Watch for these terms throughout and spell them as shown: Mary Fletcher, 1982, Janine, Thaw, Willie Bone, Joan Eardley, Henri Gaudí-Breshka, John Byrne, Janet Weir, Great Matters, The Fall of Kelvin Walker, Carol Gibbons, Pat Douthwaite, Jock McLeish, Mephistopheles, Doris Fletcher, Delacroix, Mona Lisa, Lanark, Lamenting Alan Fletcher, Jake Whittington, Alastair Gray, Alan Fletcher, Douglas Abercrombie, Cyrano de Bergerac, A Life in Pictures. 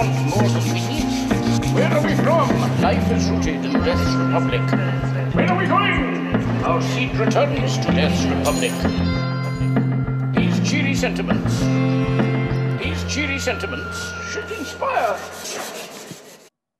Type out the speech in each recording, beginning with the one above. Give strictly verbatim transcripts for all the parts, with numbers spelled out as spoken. once more to see. Where are we from? Life is rooted in Death's Republic. Where are we going? Our seed returns to Death's Republic. These cheery sentiments, these cheery sentiments should inspire.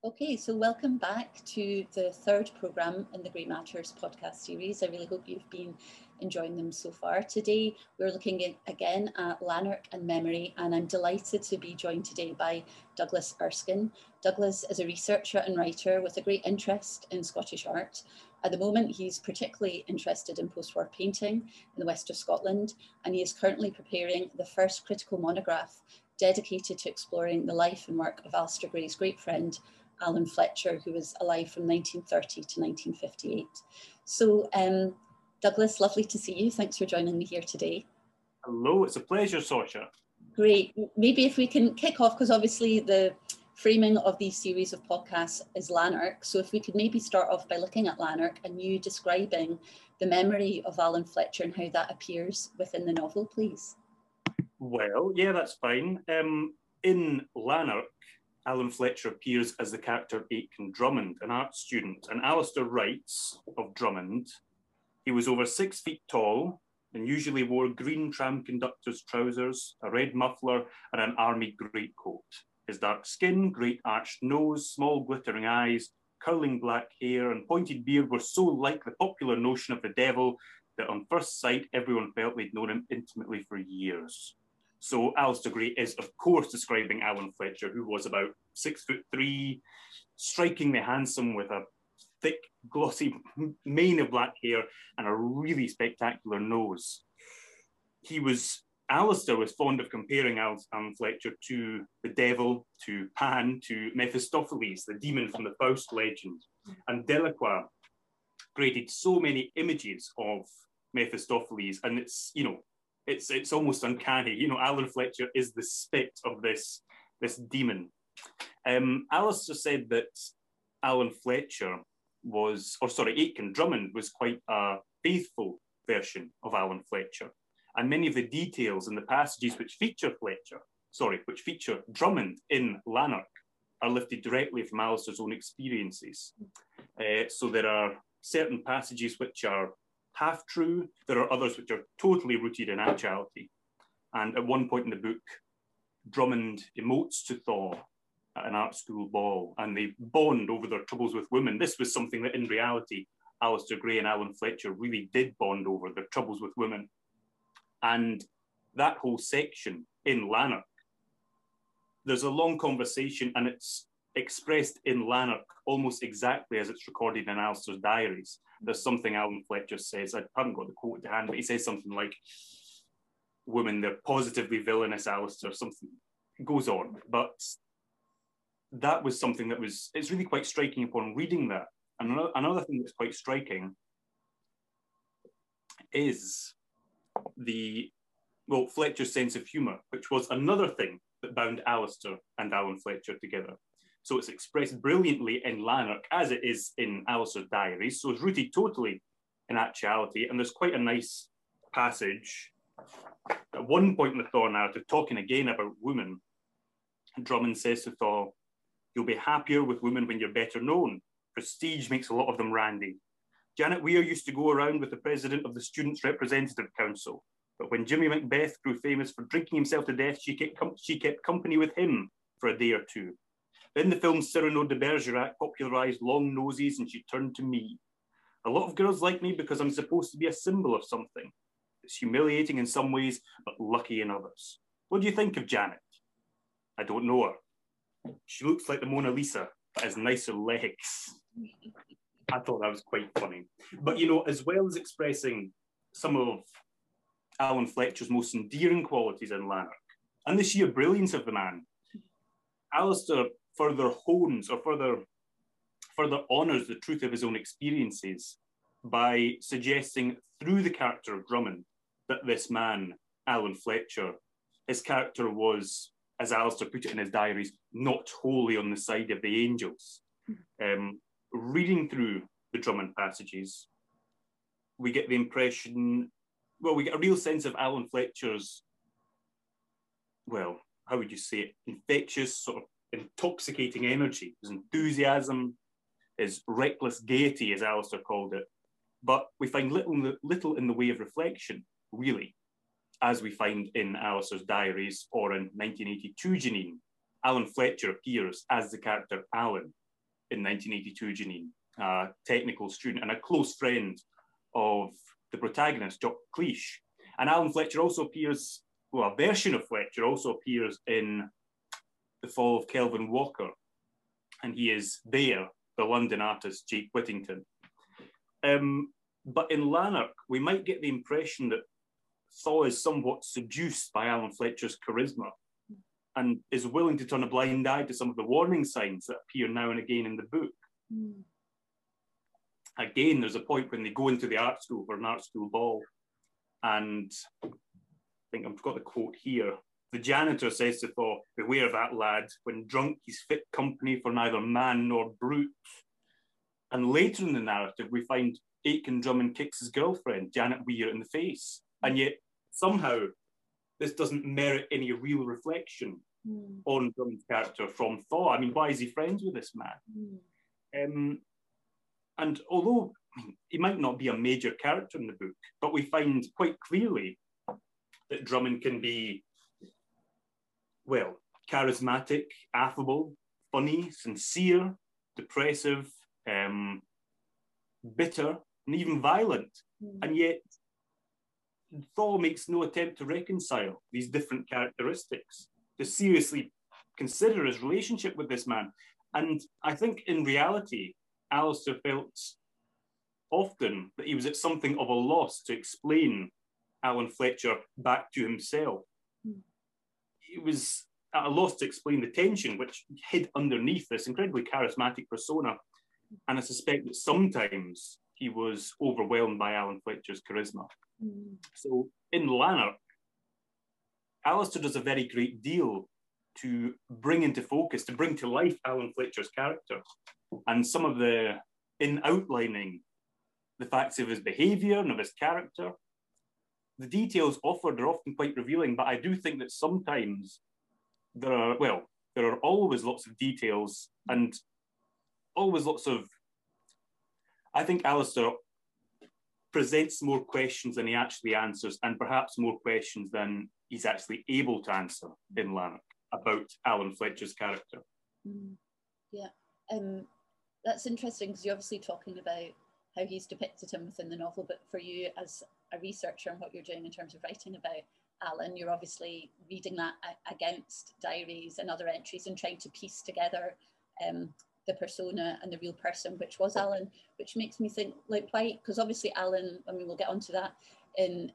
Okay, so welcome back to the third programme in the Great Matters podcast series. I really hope you've been enjoying them so far. Today, we're looking at, again at Lanark and memory, and I'm delighted to be joined today by Douglas Erskine. Douglas is a researcher and writer with a great interest in Scottish art. At the moment, he's particularly interested in post-war painting in the west of Scotland, and he is currently preparing the first critical monograph dedicated to exploring the life and work of Alastair Gray's great friend, Alan Fletcher, who was alive from nineteen thirty to nineteen fifty-eight. So um, Douglas, lovely to see you. Thanks for joining me here today. Hello, it's a pleasure, Sorcha. Great. Maybe if we can kick off, because obviously the framing of these series of podcasts is Lanark. So if we could maybe start off by looking at Lanark and you describing the memory of Alan Fletcher and how that appears within the novel, please. Well, yeah, that's fine. Um, in Lanark, Alan Fletcher appears as the character Aitken Drummond, an art student, and Alastair writes of Drummond, he was over six feet tall and usually wore green tram conductor's trousers, a red muffler and an army greatcoat. His dark skin, great arched nose, small glittering eyes, curling black hair and pointed beard were so like the popular notion of the devil that on first sight everyone felt they'd known him intimately for years. So Alastair Gray is, of course, describing Alan Fletcher, who was about six foot three, strikingly handsome with a thick, glossy mane of black hair and a really spectacular nose. He was, Alastair was fond of comparing Alan Fletcher to the devil, to Pan, to Mephistopheles, the demon from the Faust legend. And Delacroix created so many images of Mephistopheles, and it's, you know, It's, it's almost uncanny. You know, Alan Fletcher is the spit of this, this demon. Um, Alastair said that Alan Fletcher was, or sorry, Aitken Drummond was quite a faithful version of Alan Fletcher. And many of the details in the passages which feature Fletcher, sorry, which feature Drummond in Lanark are lifted directly from Alastair's own experiences. Uh, so there are certain passages which are half true. There are others which are totally rooted in actuality. And at one point in the book, Drummond emotes to Thaw at an art school ball, and they bond over their troubles with women. This was something that in reality, Alastair Gray and Alan Fletcher really did bond over, their troubles with women. And that whole section in Lanark, there's a long conversation and it's expressed in Lanark almost exactly as it's recorded in Alastair's diaries. There's something Alan Fletcher says, I haven't got the quote to hand, but he says something like, women, they're positively villainous, Alastair, something goes on. But that was something that was, it's really quite striking upon reading that. And another, another thing that's quite striking is the, well, Fletcher's sense of humour, which was another thing that bound Alastair and Alan Fletcher together. So it's expressed brilliantly in Lanark as it is in Alastair's diaries. So it's rooted totally in actuality. And there's quite a nice passage at one point in the Thaw narrative, talking again about women. Drummond says to Thaw, you'll be happier with women when you're better known. Prestige makes a lot of them randy. Janet Weir used to go around with the president of the Students' Representative Council. But when Jimmy Macbeth grew famous for drinking himself to death, she kept, com she kept company with him for a day or two. Then the film Cyrano de Bergerac popularised long noses and she turned to me. A lot of girls like me because I'm supposed to be a symbol of something. It's humiliating in some ways, but lucky in others. What do you think of Janet? I don't know her. She looks like the Mona Lisa, but has nicer legs. I thought that was quite funny. But you know, as well as expressing some of Alan Fletcher's most endearing qualities in Lanark, and the sheer brilliance of the man, Alastair further hones or further, further honours the truth of his own experiences by suggesting through the character of Drummond that this man, Alan Fletcher, his character was, as Alastair put it in his diaries, not wholly on the side of the angels. Um, reading through the Drummond passages, we get the impression, well, we get a real sense of Alan Fletcher's, well, how would you say it, infectious, sort of intoxicating energy, his enthusiasm, his reckless gaiety, as Alastair called it. But we find little in the, little in the way of reflection, really, as we find in Alastair's diaries or in nineteen eighty-two Janine. Alan Fletcher appears as the character Alan in nineteen eighty-two Janine, a technical student and a close friend of the protagonist, Jock Cleesh. And Alan Fletcher also appears, well, a version of Fletcher also appears in The Fall of Kelvin Walker. And he is there, the London artist, Jake Whittington. Um, but in Lanark, we might get the impression that Thaw is somewhat seduced by Alan Fletcher's charisma and is willing to turn a blind eye to some of the warning signs that appear now and again in the book. Mm. Again, there's a point when they go into the art school for an art school ball, and I think I've got the quote here. The janitor says to Thaw, "Beware of that lad. When drunk, he's fit company for neither man nor brute." And later in the narrative, we find Aitken Drummond kicks his girlfriend, Janet Weir, in the face. And yet, somehow, this doesn't merit any real reflection mm. on Drummond's character from Thaw. I mean, why is he friends with this man? Mm. Um, and although I mean, he might not be a major character in the book, but we find quite clearly that Drummond can be, well, charismatic, affable, funny, sincere, depressive, um, bitter, and even violent. Mm. And yet, Thaw makes no attempt to reconcile these different characteristics, to seriously consider his relationship with this man. And I think in reality, Alastair felt often that he was at something of a loss to explain Alan Fletcher back to himself. Mm. He was at a loss to explain the tension which hid underneath this incredibly charismatic persona. And I suspect that sometimes he was overwhelmed by Alan Fletcher's charisma. Mm. So in Lanark, Alastair does a very great deal to bring into focus, to bring to life Alan Fletcher's character and some of the, in outlining the facts of his behaviour and of his character. The details offered are often quite revealing, but I do think that sometimes there are, well, there are always lots of details and always lots of, I think Alastair presents more questions than he actually answers, and perhaps more questions than he's actually able to answer in Lanark about Alan Fletcher's character. Mm, yeah, um, that's interesting, because you're obviously talking about how he's depicted him within the novel, but for you as a researcher and what you're doing in terms of writing about Alan, you're obviously reading that against diaries and other entries and trying to piece together um, the persona and the real person, which was Alan, which makes me think, like, why? Because obviously Alan, I mean, we'll get onto that in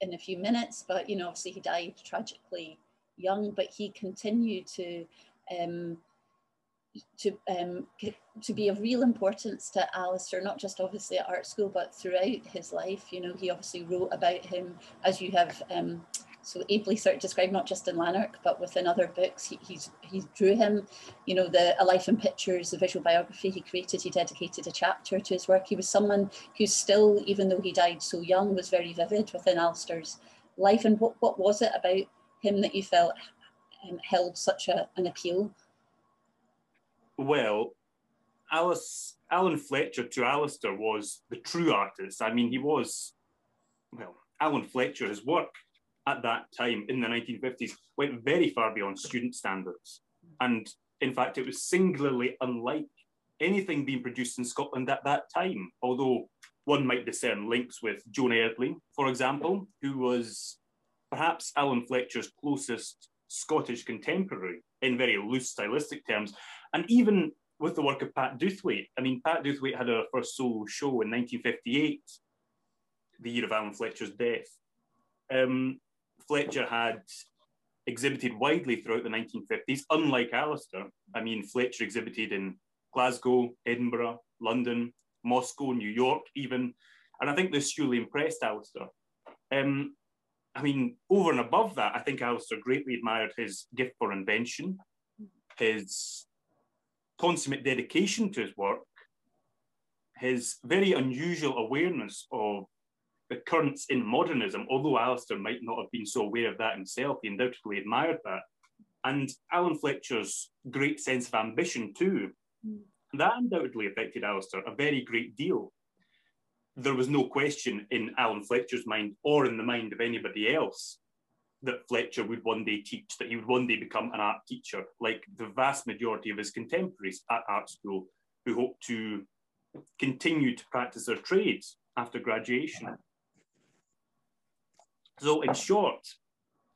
in a few minutes, but you know, obviously he died tragically young, but he continued to um, to um, to be of real importance to Alastair, not just obviously at art school, but throughout his life. You know, he obviously wrote about him, as you have um, so ably sort of described, not just in Lanark, but within other books. He, he's, he drew him, you know, the A Life in Pictures, the visual biography he created, he dedicated a chapter to his work. He was someone who still, even though he died so young, was very vivid within Alastair's life. And what, what was it about him that you felt um, held such a, an appeal? Well, Alice, Alan Fletcher to Alastair was the true artist. I mean, he was, well, Alan Fletcher, his work at that time in the nineteen fifties went very far beyond student standards. And in fact, it was singularly unlike anything being produced in Scotland at that time, although one might discern links with Joan Eardley, for example, who was perhaps Alan Fletcher's closest Scottish contemporary in very loose stylistic terms. And even with the work of Pat Douthwaite, I mean, Pat Douthwaite had her first solo show in nineteen fifty-eight, the year of Alan Fletcher's death. Um, Fletcher had exhibited widely throughout the nineteen fifties, unlike Alastair. I mean, Fletcher exhibited in Glasgow, Edinburgh, London, Moscow, New York even. And I think this surely impressed Alastair. Um, I mean, over and above that, I think Alastair greatly admired his gift for invention, his consummate dedication to his work, his very unusual awareness of the currents in modernism, although Alastair might not have been so aware of that himself, he undoubtedly admired that. and Alan Fletcher's great sense of ambition too. Mm. That undoubtedly affected Alastair a very great deal. There was no question in Alan Fletcher's mind or in the mind of anybody else that Fletcher would one day teach, that he would one day become an art teacher, like the vast majority of his contemporaries at art school who hoped to continue to practice their trades after graduation. So in short,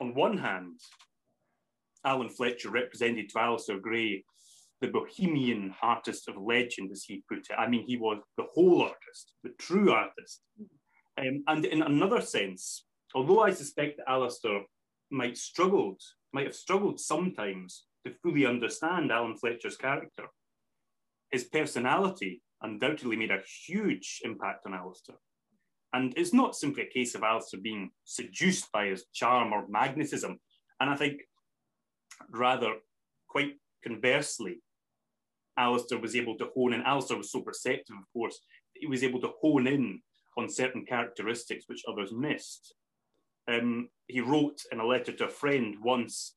on one hand, Alan Fletcher represented to Alastair Gray the bohemian artist of legend, as he put it. I mean, he was the whole artist, the true artist. Um, and in another sense, although I suspect that Alastair might struggled, might have struggled sometimes to fully understand Alan Fletcher's character, his personality undoubtedly made a huge impact on Alastair. And it's not simply a case of Alastair being seduced by his charm or magnetism. And I think rather quite conversely, Alastair was able to hone in, Alastair was so perceptive, of course, that he was able to hone in on certain characteristics which others missed. Um, he wrote in a letter to a friend once,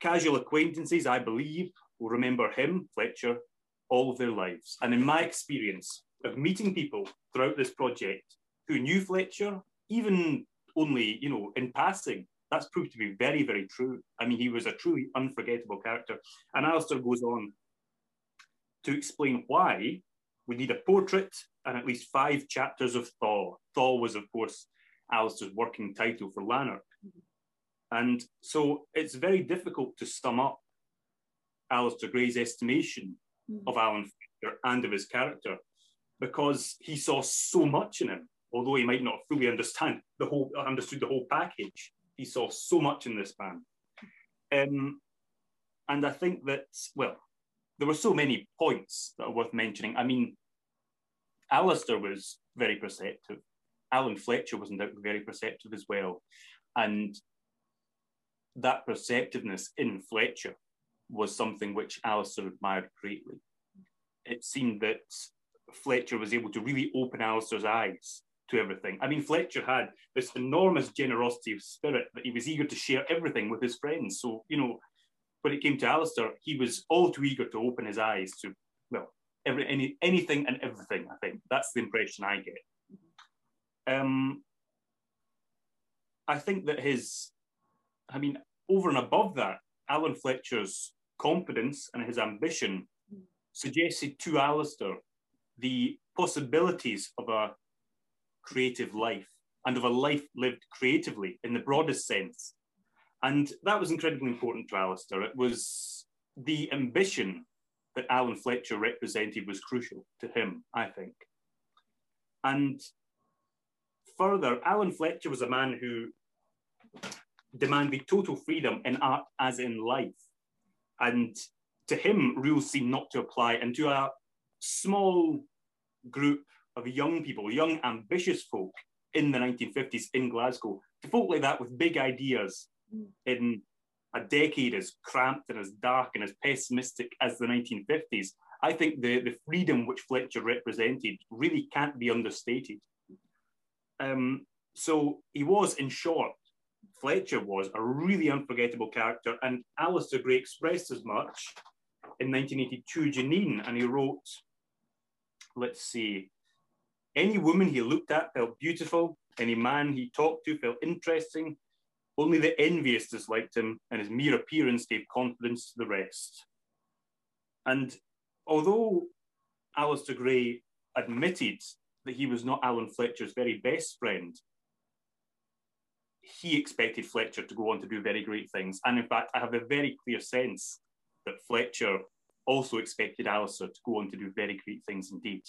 "Casual acquaintances, I believe, will remember him, Fletcher, all their lives." And in my experience of meeting people throughout this project who knew Fletcher, even only, you know, in passing, that's proved to be very, very true. I mean, he was a truly unforgettable character. And Alastair goes on to explain why we need a portrait and at least five chapters of Thaw. Thaw was, of course, Alastair's working title for Lanark. And so it's very difficult to sum up Alastair Gray's estimation mm-hmm. of Alan Fletcher and of his character, because he saw so much in him, although he might not fully understand the whole, understood the whole package. He saw so much in this man. Um, and I think that, well, there were so many points that are worth mentioning. I mean, Alastair was very perceptive. Alan Fletcher was undoubtedly very perceptive as well. And that perceptiveness in Fletcher was something which Alastair admired greatly. It seemed that Fletcher was able to really open Alastair's eyes to everything. I mean, Fletcher had this enormous generosity of spirit that he was eager to share everything with his friends. So, you know, when it came to Alastair, he was all too eager to open his eyes to, well, every, any, anything and everything, I think. That's the impression I get. Um, I think that his, I mean, over and above that, Alan Fletcher's confidence and his ambition suggested to Alastair the possibilities of a creative life and of a life lived creatively in the broadest sense. And that was incredibly important to Alastair. It was the ambition that Alan Fletcher represented was crucial to him, I think. And further, Alan Fletcher was a man who demanded total freedom in art as in life. And to him, rules seemed not to apply. And to a small group of young people, young, ambitious folk in the nineteen fifties in Glasgow, to folk like that with big ideas in a decade as cramped and as dark and as pessimistic as the nineteen fifties, I think the, the freedom which Fletcher represented really can't be understated. Um, so he was, in short, Fletcher was a really unforgettable character, and Alastair Gray expressed as much in nineteen eighty-two Janine, and he wrote, let's see, "Any woman he looked at felt beautiful. Any man he talked to felt interesting. Only the envious disliked him, and his mere appearance gave confidence to the rest." And although Alastair Gray admitted that he was not Alan Fletcher's very best friend, he expected Fletcher to go on to do very great things. And in fact, I have a very clear sense that Fletcher also expected Alastair to go on to do very great things indeed.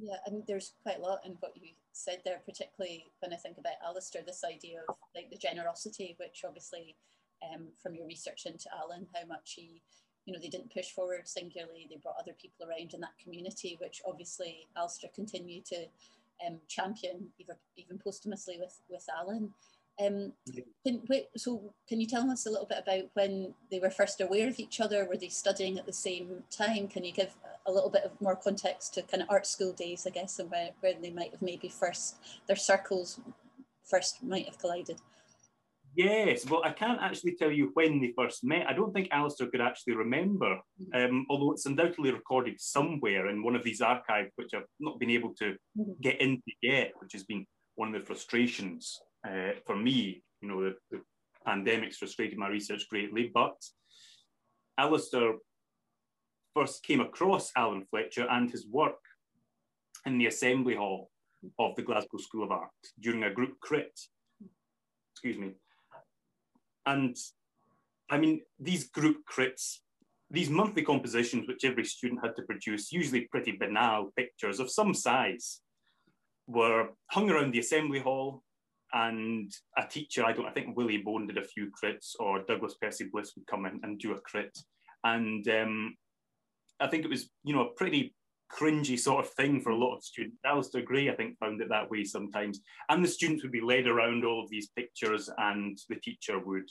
Yeah, I mean, there's quite a lot in what you said there, particularly when I think about Alastair, this idea of like the generosity, which obviously um, from your research into Alan, how much he, you know, they didn't push forward singularly, they brought other people around in that community, which obviously Alastair continued to um, champion, even, even posthumously with, with Alan. Um, can, wait, so can you tell us a little bit about when they were first aware of each other? Were they studying at the same time? Can you give a little bit of more context to kind of art school days, I guess, and where, where they might have maybe first, their circles first might have collided? Yes, well, I can't actually tell you when they first met. I don't think Alastair could actually remember, um, although it's undoubtedly recorded somewhere in one of these archives, which I've not been able to get into yet, which has been one of the frustrations uh, for me. You know, the, the pandemic's frustrated my research greatly, but Alastair first came across Alan Fletcher and his work in the assembly hall of the Glasgow School of Art during a group crit. Excuse me. And I mean, these group crits, these monthly compositions which every student had to produce, usually pretty banal pictures of some size, were hung around the assembly hall, and a teacher, I don't, I think Willie Bone did a few crits, or Douglas Percy Bliss would come in and do a crit. And um, I think it was, you know, a pretty cringy sort of thing for a lot of students. Alastair Gray, I think, found it that way sometimes. And the students would be led around all of these pictures and the teacher would,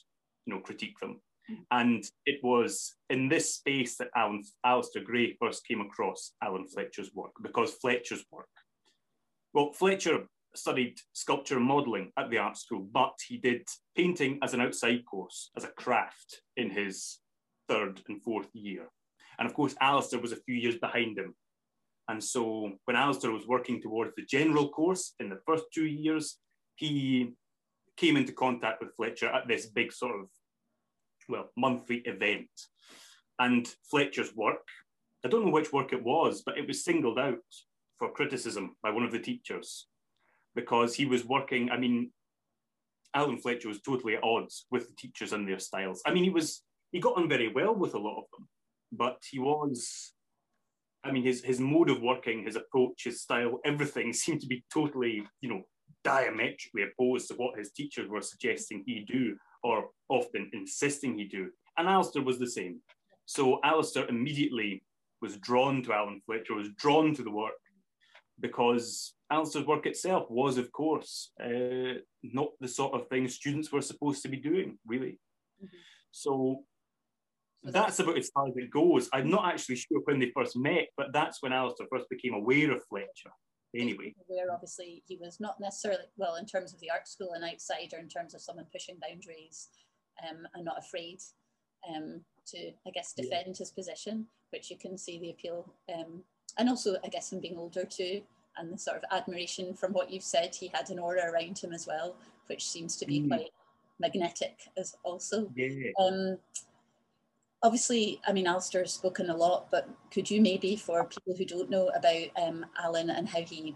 you know, critique them. Mm-hmm. And it was in this space that Alan, Alastair Gray first came across Alan Fletcher's work, because Fletcher's work, well, Fletcher studied sculpture and modelling at the art school, but he did painting as an outside course, as a craft, in his third and fourth year. And of course, Alastair was a few years behind him. And so when Alastair was working towards the general course in the first two years, he came into contact with Fletcher at this big sort of, well, monthly event. And Fletcher's work, I don't know which work it was, but it was singled out for criticism by one of the teachers, because he was working, I mean, Alan Fletcher was totally at odds with the teachers and their styles. I mean, he was, he got on very well with a lot of them, but he was, I mean, his, his mode of working, his approach, his style, everything seemed to be totally, you know, diametrically opposed to what his teachers were suggesting he do, or often insisting he do. And Alastair was the same. So Alastair immediately was drawn to Alan Fletcher, was drawn to the work, because Alastair's work itself was, of course, uh, not the sort of thing students were supposed to be doing, really. Mm-hmm. So that's about as far as it goes. I'm not actually sure when they first met, but that's when Alastair first became aware of Fletcher, anyway. Where obviously he was not necessarily, well, in terms of the art school, an outsider, in terms of someone pushing boundaries um, and not afraid um, to, I guess, defend yeah. his position, which you can see the appeal. Um, and also, I guess, him being older too, and the sort of admiration from what you've said, he had an aura around him as well, which seems to be mm. quite magnetic as also. Yeah. Um, Obviously, I mean, Alastair has spoken a lot, but could you maybe, for people who don't know about um, Alan and how he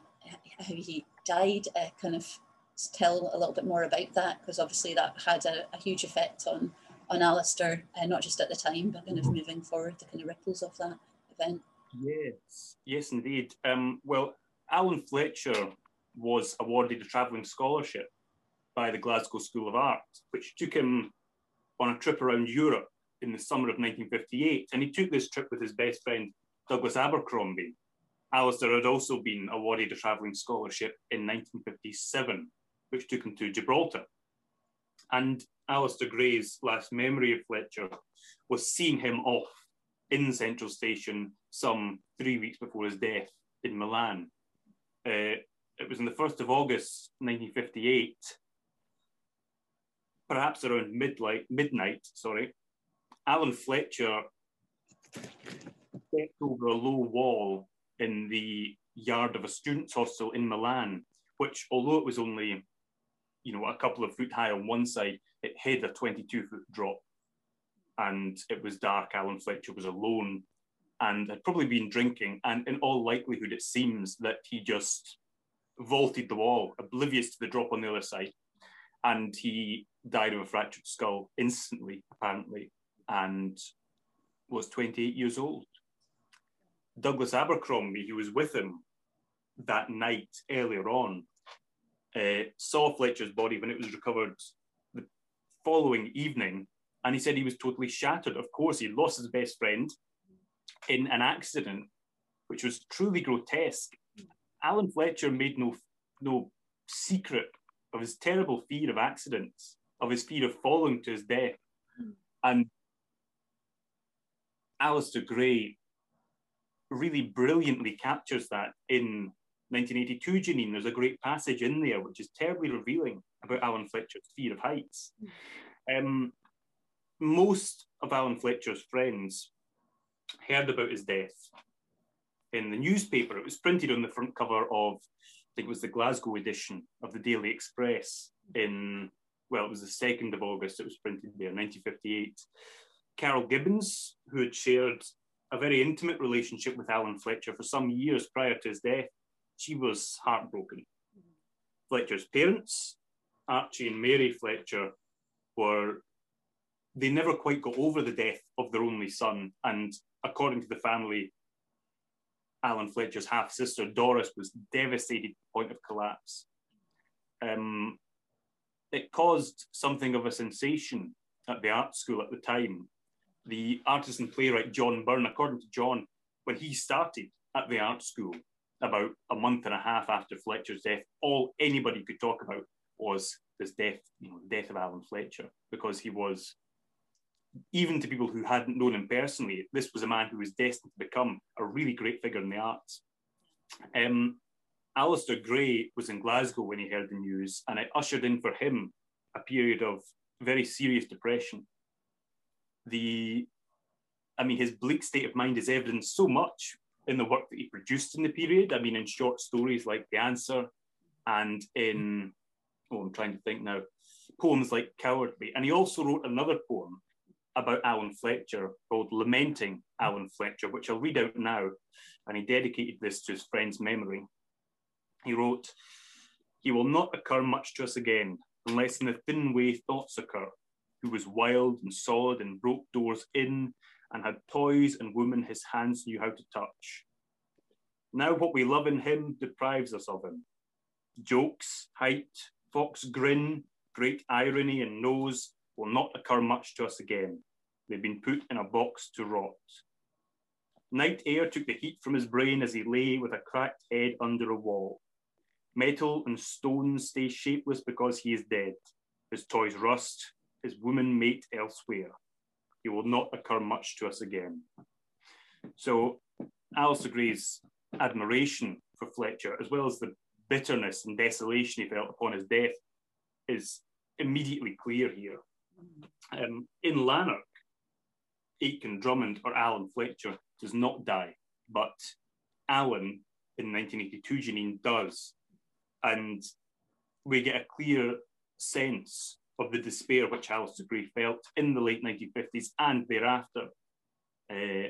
how he died, uh, kind of tell a little bit more about that? Because obviously that had a, a huge effect on, on Alastair, uh, not just at the time, but kind of moving forward, the kind of ripples of that event. Yes, yes, indeed. Um, well, Alan Fletcher was awarded a travelling scholarship by the Glasgow School of Art, which took him on a trip around Europe in the summer of nineteen fifty-eight, and he took this trip with his best friend, Douglas Abercrombie. Alastair had also been awarded a travelling scholarship in nineteen fifty-seven, which took him to Gibraltar. And Alastair Gray's last memory of Fletcher was seeing him off in Central Station some three weeks before his death in Milan. Uh, it was on the first of August nineteen fifty-eight, perhaps around midnight, midnight, sorry, Alan Fletcher stepped over a low wall in the yard of a students' hostel in Milan, which, although it was only, you know, a couple of foot high on one side, it hid a twenty-two foot drop. And it was dark. Alan Fletcher was alone and had probably been drinking. And in all likelihood, it seems that he just vaulted the wall, oblivious to the drop on the other side. And he died of a fractured skull instantly, apparently, and was twenty-eight years old. Douglas Abercrombie, who was with him that night earlier on, uh, saw Fletcher's body when it was recovered the following evening, and he said he was totally shattered. Of course, he lost his best friend in an accident, which was truly grotesque. Alan Fletcher made no, no secret of his terrible fear of accidents, of his fear of falling to his death. And Alastair Gray really brilliantly captures that in nineteen eighty-two Janine, there's a great passage in there which is terribly revealing about Alan Fletcher's fear of heights. Um, most of Alan Fletcher's friends heard about his death in the newspaper. It was printed on the front cover of, I think it was the Glasgow edition of the Daily Express in, well, it was the second of August, it was printed there, nineteen fifty-eight. Carol Gibbons, who had shared a very intimate relationship with Alan Fletcher for some years prior to his death, she was heartbroken. Fletcher's parents, Archie and Mary Fletcher, were, they never quite got over the death of their only son, and according to the family, Alan Fletcher's half-sister, Doris, was devastated to the point of collapse. Um, it caused something of a sensation at the art school at the time. The artist and playwright John Byrne, according to John, when he started at the art school, about a month and a half after Fletcher's death, all anybody could talk about was this death, you know, the death of Alan Fletcher, because he was, even to people who hadn't known him personally, this was a man who was destined to become a really great figure in the arts. Um, Alastair Gray was in Glasgow when he heard the news, and it ushered in for him a period of very serious depression. The, I mean, his bleak state of mind is evidenced so much in the work that he produced in the period. I mean, in short stories like The Answer, and in, oh, I'm trying to think now, poems like Cowardly. And he also wrote another poem about Alan Fletcher called Lamenting Alan Fletcher, which I'll read out now. And he dedicated this to his friend's memory. He wrote, "He will not occur much to us again, unless in the thin way thoughts occur, who was wild and solid and broke doors in and had toys and women his hands knew how to touch. Now what we love in him deprives us of him. Jokes, height, fox grin, great irony and nose will not occur much to us again. They've been put in a box to rot. Night air took the heat from his brain as he lay with a cracked head under a wall. Metal and stone stay shapeless because he is dead. His toys rust, his women mate elsewhere. He will not occur much to us again." So Alastair Gray's admiration for Fletcher, as well as the bitterness and desolation he felt upon his death, is immediately clear here. Um, in Lanark, Aitken Drummond or Alan Fletcher does not die, but Alan in nineteen eighty-two Janine does. And we get a clear sense of the despair which Alastair Gray felt in the late nineteen fifties and thereafter uh,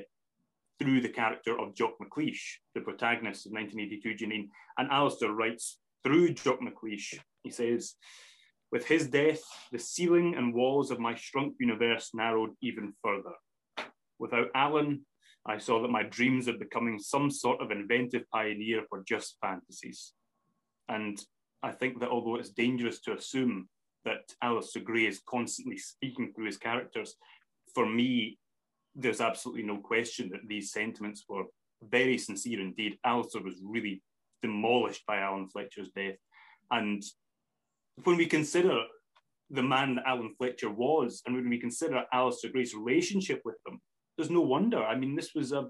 through the character of Jock McLeish, the protagonist of nineteen eighty-two Janine. And Alastair writes through Jock McLeish, he says, "With his death, the ceiling and walls of my shrunk universe narrowed even further. Without Alan, I saw that my dreams of becoming some sort of inventive pioneer were just fantasies." And I think that although it's dangerous to assume that Alastair Gray is constantly speaking through his characters, for me, there's absolutely no question that these sentiments were very sincere indeed. Alastair was really demolished by Alan Fletcher's death. And when we consider the man that Alan Fletcher was, and when we consider Alastair Gray's relationship with him, there's no wonder. I mean, this was a,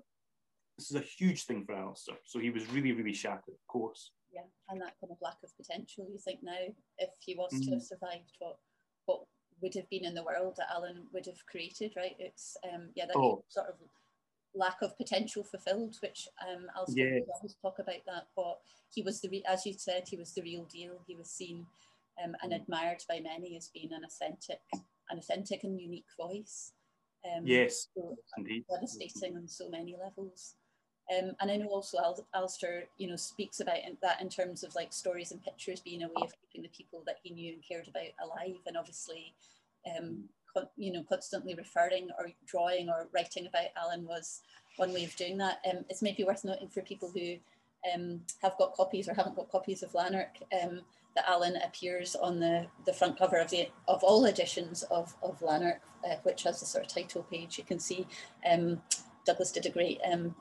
this is a huge thing for Alastair. So he was really, really shattered, of course. Yeah, and that kind of lack of potential, you think now, if he was mm-hmm. to have survived, what what would have been in the world that Alan would have created, right? It's, um, yeah, that oh. sort of lack of potential fulfilled, which um, I'll yeah. always talk about that, but he was, the re as you said, he was the real deal. He was seen um, and mm-hmm. admired by many as being an authentic, an authentic and unique voice. Um, yes, so indeed. Devastating on so many levels. Um, and I know also Al Alastair, you know, speaks about that in terms of like stories and pictures being a way of keeping the people that he knew and cared about alive, and obviously, um, con you know, constantly referring or drawing or writing about Alan was one way of doing that. Um, it's maybe worth noting for people who um, have got copies or haven't got copies of Lanark um, that Alan appears on the, the front cover of the of all editions of, of Lanark, uh, which has a sort of title page. You can see um, Douglas did a great Um,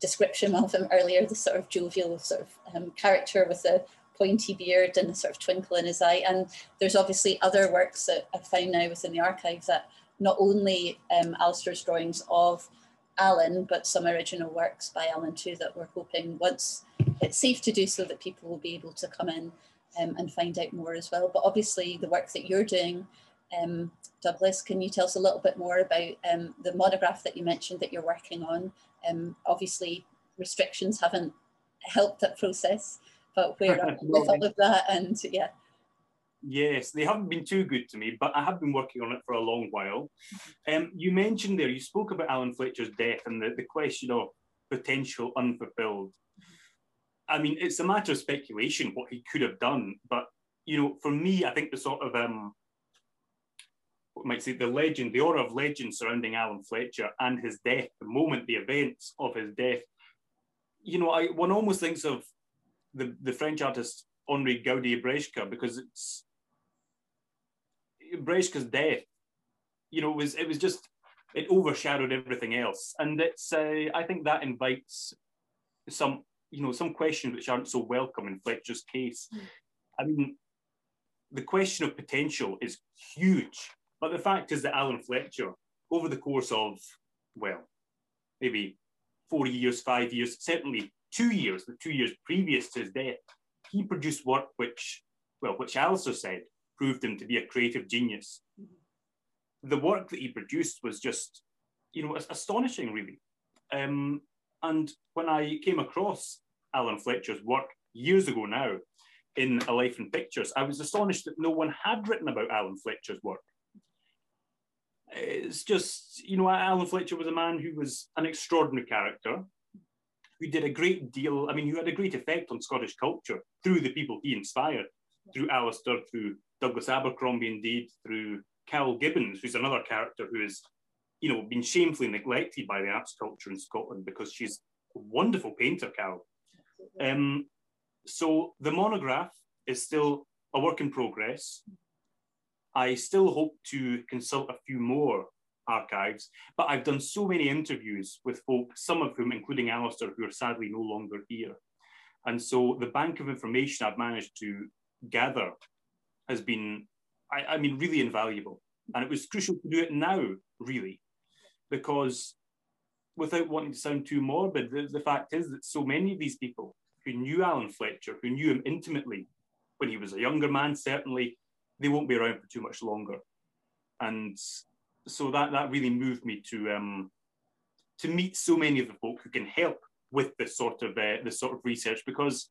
description of him earlier, the sort of jovial sort of um, character with a pointy beard and a sort of twinkle in his eye. And there's obviously other works that I've found now within the archive that not only um, Alastair's drawings of Alan, but some original works by Alan too that we're hoping once it's safe to do so that people will be able to come in um, and find out more as well. But obviously the work that you're doing, um, Douglas, can you tell us a little bit more about um, the monograph that you mentioned that you're working on? Um, obviously restrictions haven't helped that process, but we're up with all of that, and yeah. Yes, they haven't been too good to me, but I have been working on it for a long while. Um, you mentioned there, you spoke about Alan Fletcher's death and the, the question of potential unfulfilled. I mean, it's a matter of speculation what he could have done, but, you know, for me, I think the sort of, um, what might say, the legend, the aura of legend surrounding Alan Fletcher and his death, the moment, the events of his death, you know, I, one almost thinks of the, the French artist Henri Gaudí-Breshka, because it's, Breshka's death, you know, was it was just, it overshadowed everything else. And it's, uh, I think that invites some, you know, some questions which aren't so welcome in Fletcher's case. Mm. I mean, the question of potential is huge, but the fact is that Alan Fletcher, over the course of, well, maybe four years, five years, certainly two years, the two years previous to his death, he produced work which, well, which Alastair said proved him to be a creative genius. The work that he produced was just, you know, astonishing, really. Um, and when I came across Alan Fletcher's work years ago now in A Life in Pictures, I was astonished that no one had written about Alan Fletcher's work. It's just, you know, Alan Fletcher was a man who was an extraordinary character, who did a great deal, I mean, who had a great effect on Scottish culture through the people he inspired, through Alastair, through Douglas Abercrombie, indeed, through Carol Gibbons, who's another character who has, you know, been shamefully neglected by the arts culture in Scotland because she's a wonderful painter, Carol. Um, so the monograph is still a work in progress. I still hope to consult a few more archives, but I've done so many interviews with folk, some of whom, including Alastair, who are sadly no longer here. And so the bank of information I've managed to gather has been, I, I mean, really invaluable. And it was crucial to do it now, really, because without wanting to sound too morbid, the, the fact is that so many of these people who knew Alan Fletcher, who knew him intimately when he was a younger man, certainly, they won't be around for too much longer. And so that, that really moved me to um, to meet so many of the folk who can help with this sort of uh, this sort of research, because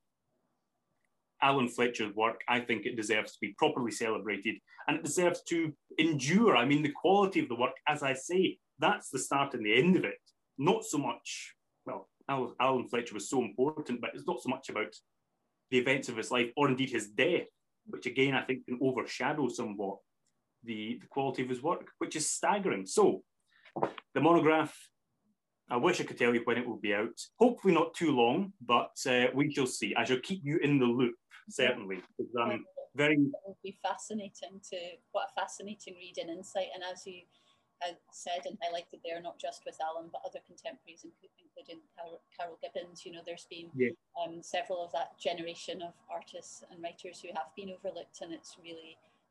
Alan Fletcher's work, I think it deserves to be properly celebrated and it deserves to endure. I mean, the quality of the work, as I say, that's the start and the end of it. Not so much, well, Alan Fletcher was so important, but it's not so much about the events of his life or indeed his death, which again, I think can overshadow somewhat The, the quality of his work, which is staggering. So the monograph, I wish I could tell you when it will be out. Hopefully not too long, but uh, we shall see. I shall keep you in the loop, certainly. Um, very... It will be fascinating to, what a fascinating read and insight. And as you had said and highlighted there, not just with Alan, but other contemporaries, including Carol, Carol Gibbons, you know, there's been yeah. um, several of that generation of artists and writers who have been overlooked, and it's really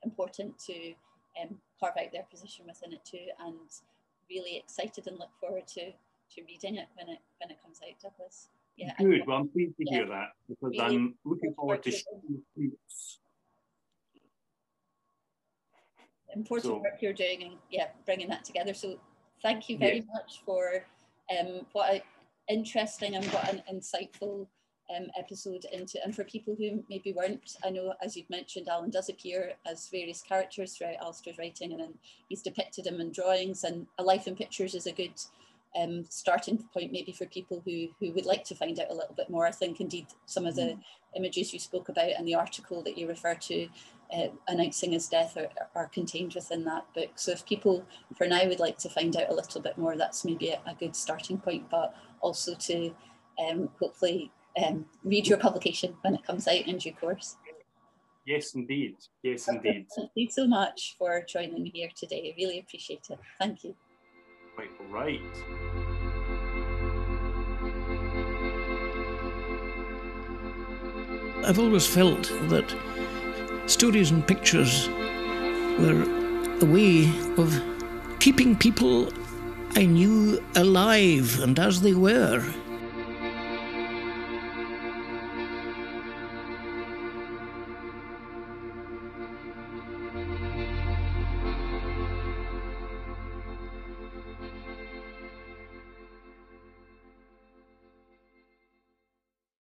important to Um, carve out their position within it too, and really excited and look forward to to reading it when it when it comes out, Douglas. Yeah, good. And, well, I'm pleased to yeah, hear that, because really I'm looking forward to sharing the important so. work you're doing and yeah, bringing that together. So thank you very yes. much for um, what an interesting and what an insightful Um, episode into, and for people who maybe weren't, I know as you've mentioned, Alan does appear as various characters throughout Alastair's writing, and, and he's depicted him in drawings, and A Life in Pictures is a good um, starting point maybe for people who, who would like to find out a little bit more. I think indeed some of the images you spoke about and the article that you refer to uh, announcing his death are, are contained within that book. So if people for now would like to find out a little bit more, that's maybe a, a good starting point, but also to um, hopefully Um, read your publication when it comes out in due course. Yes, indeed. Yes, indeed. Thank you so much for joining me here today. I really appreciate it. Thank you. Right, all right. I've always felt that stories and pictures were a way of keeping people I knew alive and as they were.